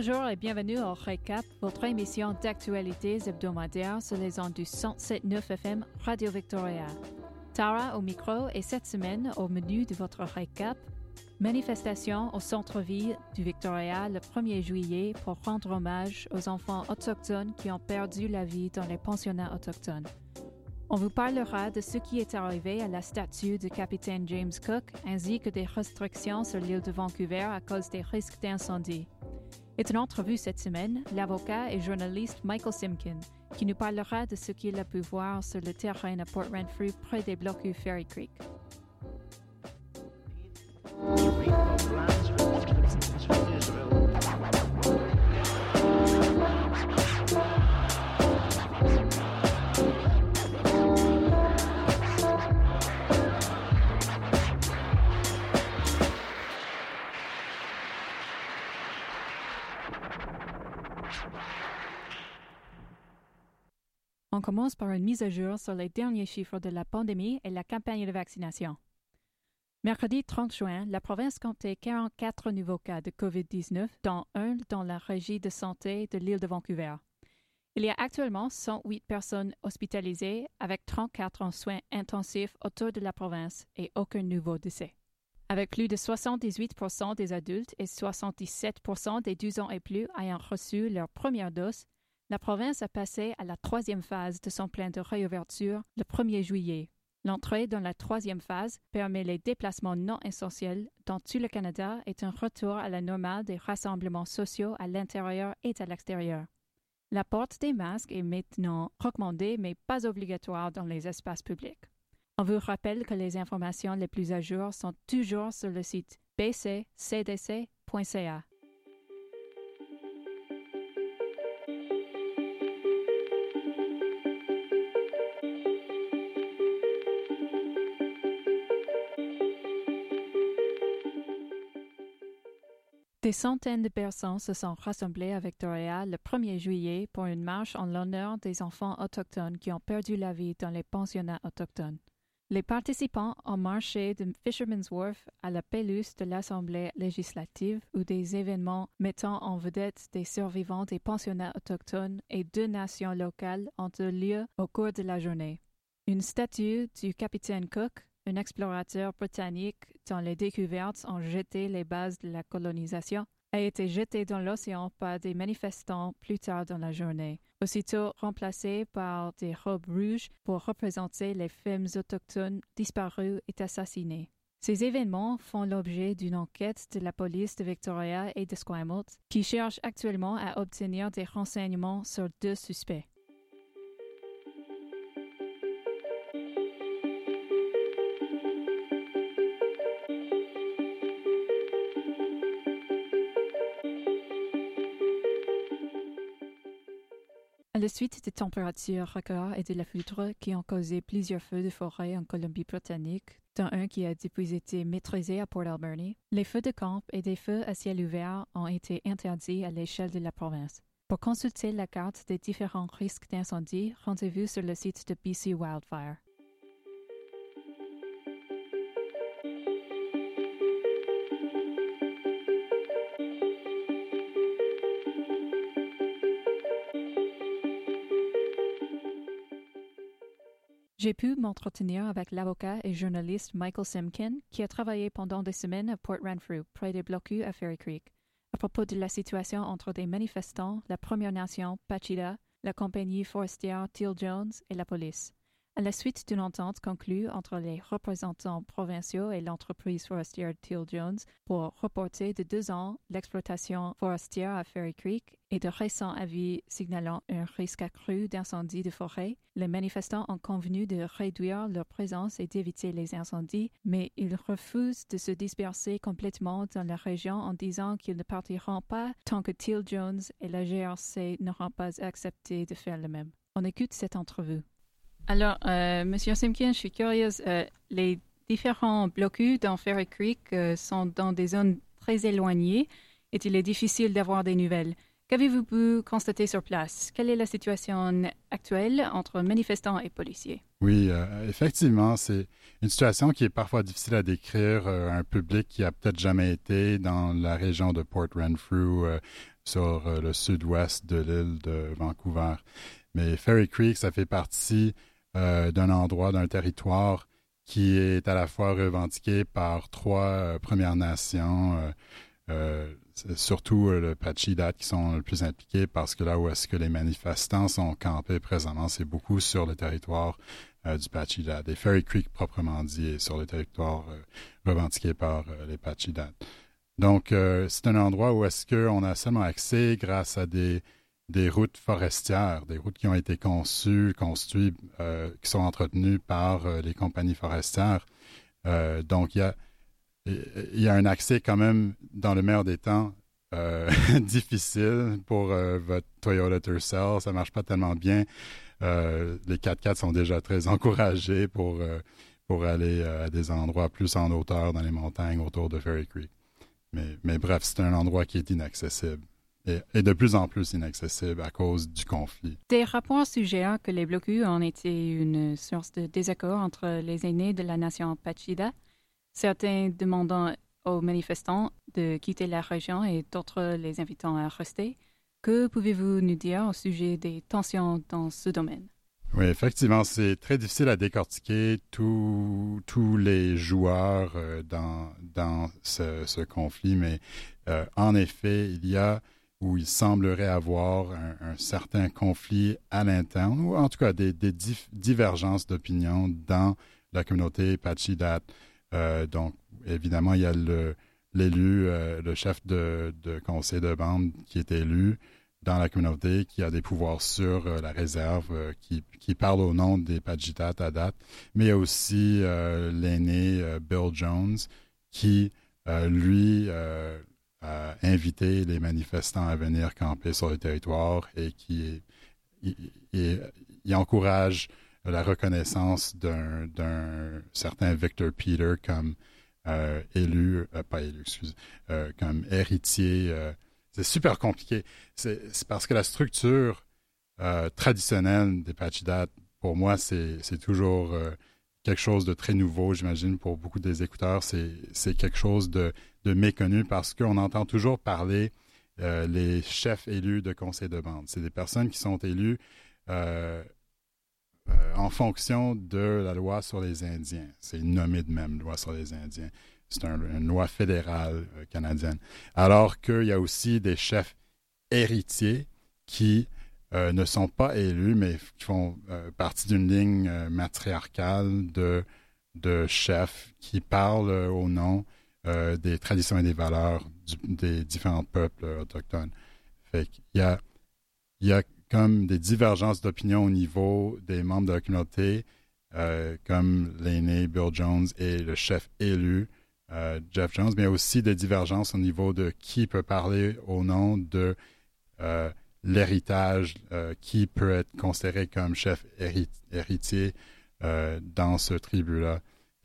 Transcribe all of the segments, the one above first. Bonjour et bienvenue au Récap, votre émission d'actualités hebdomadaires sur les ondes du 107.9 FM Radio Victoria. Tara au micro et cette semaine au menu de votre Récap, manifestation au centre-ville du Victoria le 1er juillet pour rendre hommage aux enfants autochtones qui ont perdu la vie dans les pensionnats autochtones. On vous parlera de ce qui est arrivé à la statue du capitaine James Cook ainsi que des restrictions sur l'île de Vancouver à cause des risques d'incendie. Est une entrevue cette semaine, l'avocat et journaliste Michael Simkin, qui nous parlera de ce qu'il a pu voir sur le terrain à Port Renfrew près des blocus Fairy Creek. On commence par une mise à jour sur les derniers chiffres de la pandémie et la campagne de vaccination. Mercredi 30 juin, la province comptait 44 nouveaux cas de COVID-19, dont un dans la régie de santé de l'île de Vancouver. Il y a actuellement 108 personnes hospitalisées avec 34 en soins intensifs autour de la province et aucun nouveau décès. Avec plus de 78% des adultes et 77% des 12 ans et plus ayant reçu leur première dose, la province a passé à la troisième phase de son plan de réouverture le 1er juillet. L'entrée dans la troisième phase permet les déplacements non essentiels dans tout le Canada et un retour à la normale des rassemblements sociaux à l'intérieur et à l'extérieur. La porte des masques est maintenant recommandée mais pas obligatoire dans les espaces publics. On vous rappelle que les informations les plus à jour sont toujours sur le site bccdc.ca. Des centaines de personnes se sont rassemblées à Victoria le 1er juillet pour une marche en l'honneur des enfants autochtones qui ont perdu la vie dans les pensionnats autochtones. Les participants ont marché de Fisherman's Wharf à la pelouse de l'Assemblée législative où des événements mettant en vedette des survivants des pensionnats autochtones et deux nations locales ont eu lieu au cours de la journée. Une statue du capitaine Cook, un explorateur britannique dont les découvertes ont jeté les bases de la colonisation, a été jetée dans l'océan par des manifestants plus tard dans la journée, aussitôt remplacée par des robes rouges pour représenter les femmes autochtones disparues et assassinées. Ces événements font l'objet d'une enquête de la police de Victoria et de Squamalt, qui cherche actuellement à obtenir des renseignements sur deux suspects. À la suite des températures records et de la foudre qui ont causé plusieurs feux de forêt en Colombie-Britannique, dont un qui a depuis été maîtrisé à Port Alberni, les feux de camp et des feux à ciel ouvert ont été interdits à l'échelle de la province. Pour consulter la carte des différents risques d'incendie, rendez-vous sur le site de BC Wildfire. J'ai pu m'entretenir avec l'avocat et journaliste Michael Simkin, qui a travaillé pendant des semaines à Port Renfrew, près des blocus à Fairy Creek, à propos de la situation entre des manifestants, la Première Nation Pacheedaht, la compagnie forestière Teal Jones et la police, à la suite d'une entente conclue entre les représentants provinciaux et l'entreprise forestière Teal Jones pour reporter de 2 ans l'exploitation forestière à Fairy Creek et de récents avis signalant un risque accru d'incendie de forêt, les manifestants ont convenu de réduire leur présence et d'éviter les incendies, mais ils refusent de se disperser complètement dans la région en disant qu'ils ne partiront pas tant que Teal Jones et la GRC n'auront pas accepté de faire le même. On écoute cette entrevue. Alors, Monsieur Simkin, je suis curieuse. Les différents blocus dans Fairy Creek sont dans des zones très éloignées et il est difficile d'avoir des nouvelles. Qu'avez-vous pu constater sur place? Quelle est la situation actuelle entre manifestants et policiers? Oui, effectivement, c'est une situation qui est parfois difficile à décrire à un public qui n'a peut-être jamais été dans la région de Port Renfrew, sur le sud-ouest de l'île de Vancouver. Mais Fairy Creek, ça fait partie d'un endroit, d'un territoire qui est à la fois revendiqué par trois Premières Nations, surtout le Pacheedaht, qui sont le plus impliqués, parce que là où est-ce que les manifestants sont campés présentement, c'est beaucoup sur le territoire du Pacheedaht. Et Fairy Creek, proprement dit, est sur le territoire revendiqué par les Pacheedaht. Donc, c'est un endroit où est-ce qu'on a seulement accès grâce à des routes forestières, des routes qui ont été construites, qui sont entretenues par les compagnies forestières. Donc, il y a un accès quand même, dans le meilleur des temps, difficile pour votre Toyota Tercel. Ça ne marche pas tellement bien. Les 4x4 sont déjà très encouragés pour aller à des endroits plus en hauteur dans les montagnes autour de Fairy Creek. Mais bref, c'est un endroit qui est inaccessible. Et de plus en plus inaccessible à cause du conflit. Des rapports suggèrent que les blocus ont été une source de désaccord entre les aînés de la nation Pacheedaht, certains demandant aux manifestants de quitter la région et d'autres les invitant à rester. Que pouvez-vous nous dire au sujet des tensions dans ce domaine? Oui, effectivement, c'est très difficile à décortiquer tous les joueurs dans ce conflit, mais en effet, il y a où il semblerait avoir un certain conflit à l'interne, ou en tout cas des divergences d'opinion dans la communauté Pacheedaht. Donc, évidemment, il y a l'élu, le chef de conseil de bande qui est élu dans la communauté, qui a des pouvoirs sur la réserve, qui parle au nom des Pacheedaht à date, mais il y a aussi l'aîné Bill Jones qui, lui... à inviter les manifestants à venir camper sur le territoire et qui il encourage la reconnaissance d'un certain Victor Peter comme comme héritier. C'est super compliqué. C'est parce que la structure traditionnelle des Pacheedaht, pour moi, c'est toujours quelque chose de très nouveau, j'imagine, pour beaucoup des écouteurs. C'est quelque chose de méconnu parce qu'on entend toujours parler les chefs élus de conseils de bande. C'est des personnes qui sont élues en fonction de la loi sur les Indiens. C'est nommé de même, loi sur les Indiens. C'est une loi fédérale canadienne. Alors qu'il y a aussi des chefs héritiers qui... ne sont pas élus, mais qui font partie d'une ligne matriarcale de chefs qui parlent au nom des traditions et des valeurs des différents peuples autochtones. Fait qu'il y a comme des divergences d'opinion au niveau des membres de la communauté, comme l'aîné Bill Jones et le chef élu Jeff Jones, mais aussi des divergences au niveau de qui peut parler au nom de... l'héritage qui peut être considéré comme chef héritier dans ce tribu-là.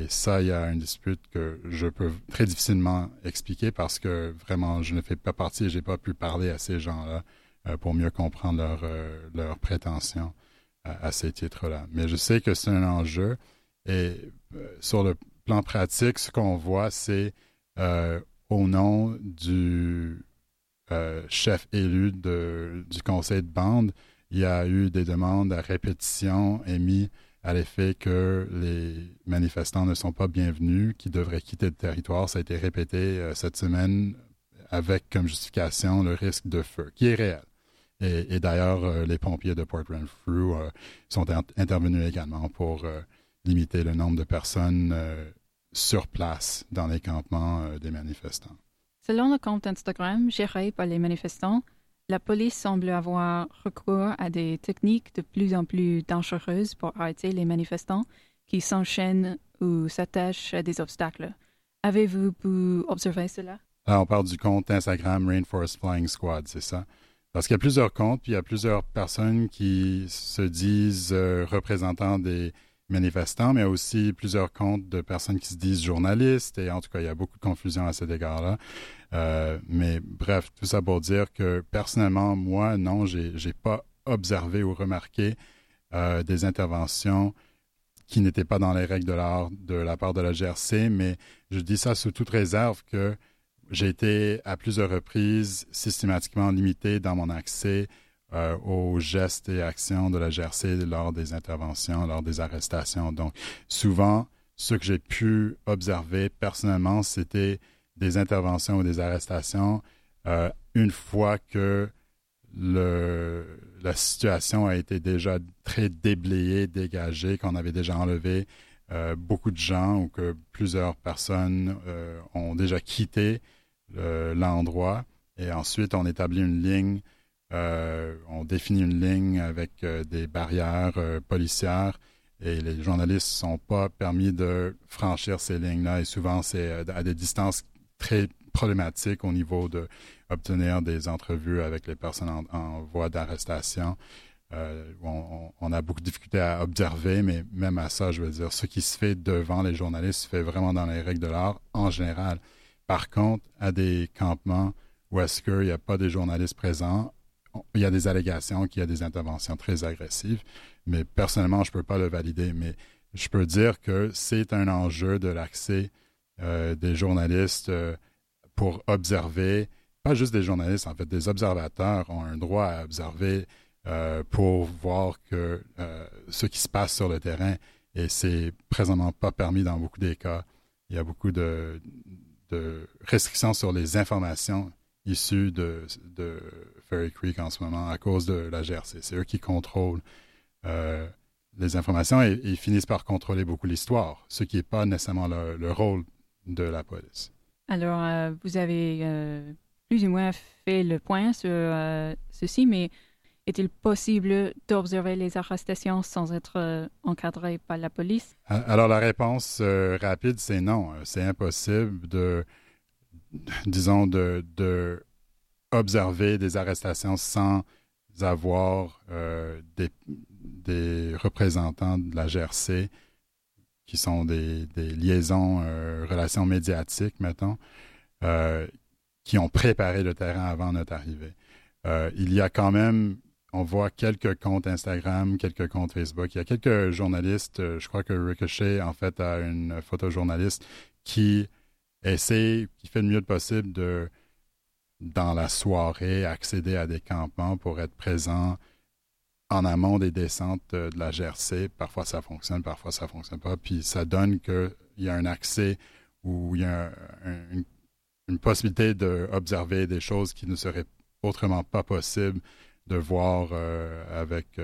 Et ça, il y a une dispute que je peux très difficilement expliquer parce que vraiment, je ne fais pas partie et je n'ai pas pu parler à ces gens-là pour mieux comprendre leurs prétentions à ces titres-là. Mais je sais que c'est un enjeu et sur le plan pratique, ce qu'on voit, c'est au nom du... chef élu du conseil de bande, il y a eu des demandes à répétition émises à l'effet que les manifestants ne sont pas bienvenus, qu'ils devraient quitter le territoire. Ça a été répété cette semaine avec comme justification le risque de feu, qui est réel. Et d'ailleurs, les pompiers de Port Renfrew sont intervenus également pour limiter le nombre de personnes sur place dans les campements des manifestants. Selon le compte Instagram géré par les manifestants, la police semble avoir recours à des techniques de plus en plus dangereuses pour arrêter les manifestants qui s'enchaînent ou s'attachent à des obstacles. Avez-vous pu observer cela? Là, on parle du compte Instagram Rainforest Flying Squad, c'est ça? Parce qu'il y a plusieurs comptes, puis il y a plusieurs personnes qui se disent représentants des manifestants, mais aussi plusieurs comptes de personnes qui se disent journalistes, et en tout cas, il y a beaucoup de confusion à cet égard-là. Mais bref, tout ça pour dire que personnellement, moi, non, j'ai pas observé ou remarqué des interventions qui n'étaient pas dans les règles de l'art de la part de la GRC, mais je dis ça sous toute réserve que J'ai été à plusieurs reprises systématiquement limité dans mon accès aux gestes et actions de la GRC lors des interventions, lors des arrestations. Donc, souvent, ce que j'ai pu observer personnellement, c'était des interventions ou des arrestations une fois que la situation a été déjà très déblayée, dégagée, qu'on avait déjà enlevé beaucoup de gens ou que plusieurs personnes ont déjà quitté l'endroit. Et ensuite, on établit une ligne, on définit une ligne avec des barrières policières et les journalistes ne sont pas permis de franchir ces lignes-là. Et souvent, c'est à des distances très problématiques au niveau d'obtenir des entrevues avec les personnes en voie d'arrestation. On a beaucoup de difficultés à observer, mais même à ça, je veux dire, ce qui se fait devant les journalistes se fait vraiment dans les règles de l'art en général. Par contre, à des campements où est-ce qu'il n'y a pas des journalistes présents, il y a des allégations qu'il y a des interventions très agressives, mais personnellement, je ne peux pas le valider. Mais je peux dire que c'est un enjeu de l'accès des journalistes pour observer, pas juste des journalistes, en fait, des observateurs ont un droit à observer pour voir que ce qui se passe sur le terrain, et c'est présentement pas permis dans beaucoup des cas. Il y a beaucoup de restrictions sur les informations issues de Fairy Creek en ce moment à cause de la GRC. C'est eux qui contrôlent les informations et ils finissent par contrôler beaucoup l'histoire, ce qui n'est pas nécessairement le rôle de la police. Alors, vous avez plus ou moins fait le point sur ceci, mais est-il possible d'observer les arrestations sans être encadré par la police? Alors, la réponse rapide, c'est non. C'est impossible de observer des arrestations sans avoir des représentants de la GRC qui sont des liaisons, relations médiatiques, mettons, qui ont préparé le terrain avant notre arrivée. Il y a quand même... On voit quelques comptes Instagram, quelques comptes Facebook. Il y a quelques journalistes, je crois que Ricochet, en fait, a une photojournaliste qui essaie, qui fait le mieux possible de, dans la soirée, accéder à des campements pour être présent en amont des descentes de la GRC. Parfois, ça fonctionne pas. Puis ça donne qu'il y a un accès où il y a une possibilité d'observer des choses qui ne seraient autrement pas possibles de voir avec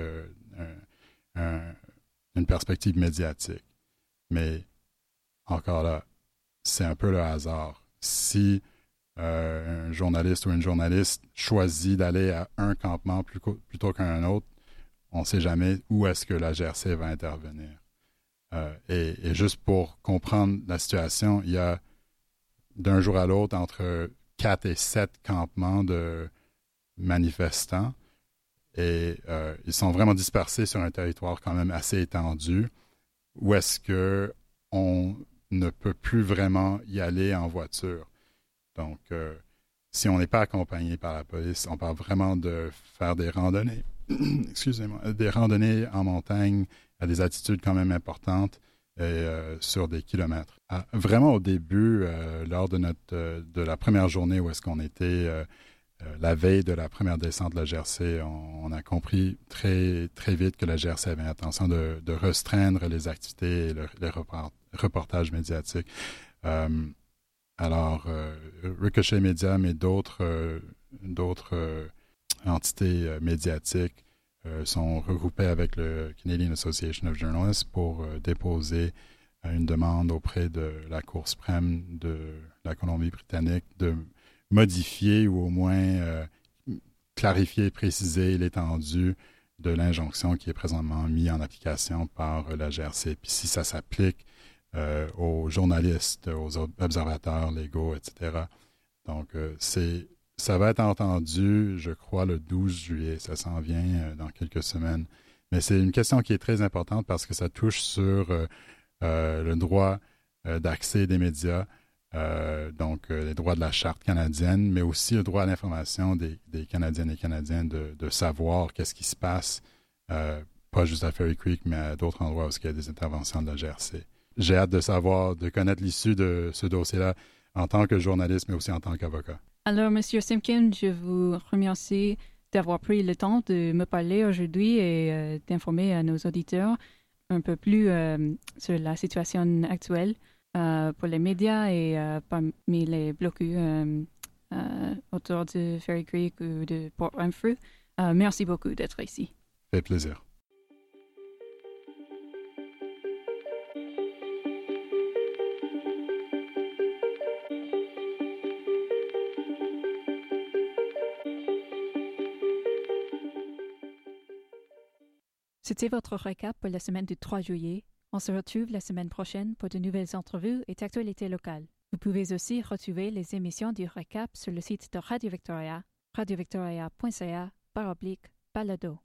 une perspective médiatique. Mais encore là, c'est un peu le hasard. Si un journaliste ou une journaliste choisit d'aller à un campement plutôt qu'à un autre, on ne sait jamais où est-ce que la GRC va intervenir. Et juste pour comprendre la situation, il y a d'un jour à l'autre entre 4 et 7 campements de manifestants. Et ils sont vraiment dispersés sur un territoire quand même assez étendu où est-ce qu'on ne peut plus vraiment y aller en voiture. Donc, si on n'est pas accompagné par la police, on parle vraiment de faire des randonnées, des randonnées en montagne à des altitudes quand même importantes et sur des kilomètres. Vraiment au début, lors de la première journée où est-ce qu'on était... la veille de la première descente de la GRC, on a compris très, très vite que la GRC avait l'intention de restreindre les activités et les reportages médiatiques. Alors, Ricochet Media, mais d'autres entités médiatiques sont regroupées avec le Canadian Association of Journalists pour déposer une demande auprès de la Cour suprême de la Colombie-Britannique de modifier ou au moins clarifier et préciser l'étendue de l'injonction qui est présentement mise en application par la GRC. Puis si ça s'applique aux journalistes, aux observateurs légaux, etc. Donc, ça va être entendu, je crois, le 12 juillet. Ça s'en vient dans quelques semaines. Mais c'est une question qui est très importante parce que ça touche sur le droit d'accès des médias. Donc, les droits de la Charte canadienne, mais aussi le droit à l'information des Canadiennes et Canadiens de savoir qu'est-ce qui se passe, pas juste à Fairy Creek, mais à d'autres endroits où il y a des interventions de la GRC. J'ai hâte de connaître l'issue de ce dossier-là. en tant que journaliste, mais aussi en tant qu'avocat. Alors, M. Simkin, je vous remercie d'avoir pris le temps de me parler aujourd'hui et d'informer à nos auditeurs un peu plus sur la situation actuelle pour les médias et parmi les blocus autour de Fairy Creek ou de Port Renfrew. Merci beaucoup d'être ici. Fait plaisir. C'était votre récap pour la semaine du 3 juillet. On se retrouve la semaine prochaine pour de nouvelles entrevues et d'actualités locales. Vous pouvez aussi retrouver les émissions du récap sur le site de Radio Victoria, radiovictoria.ca/balado.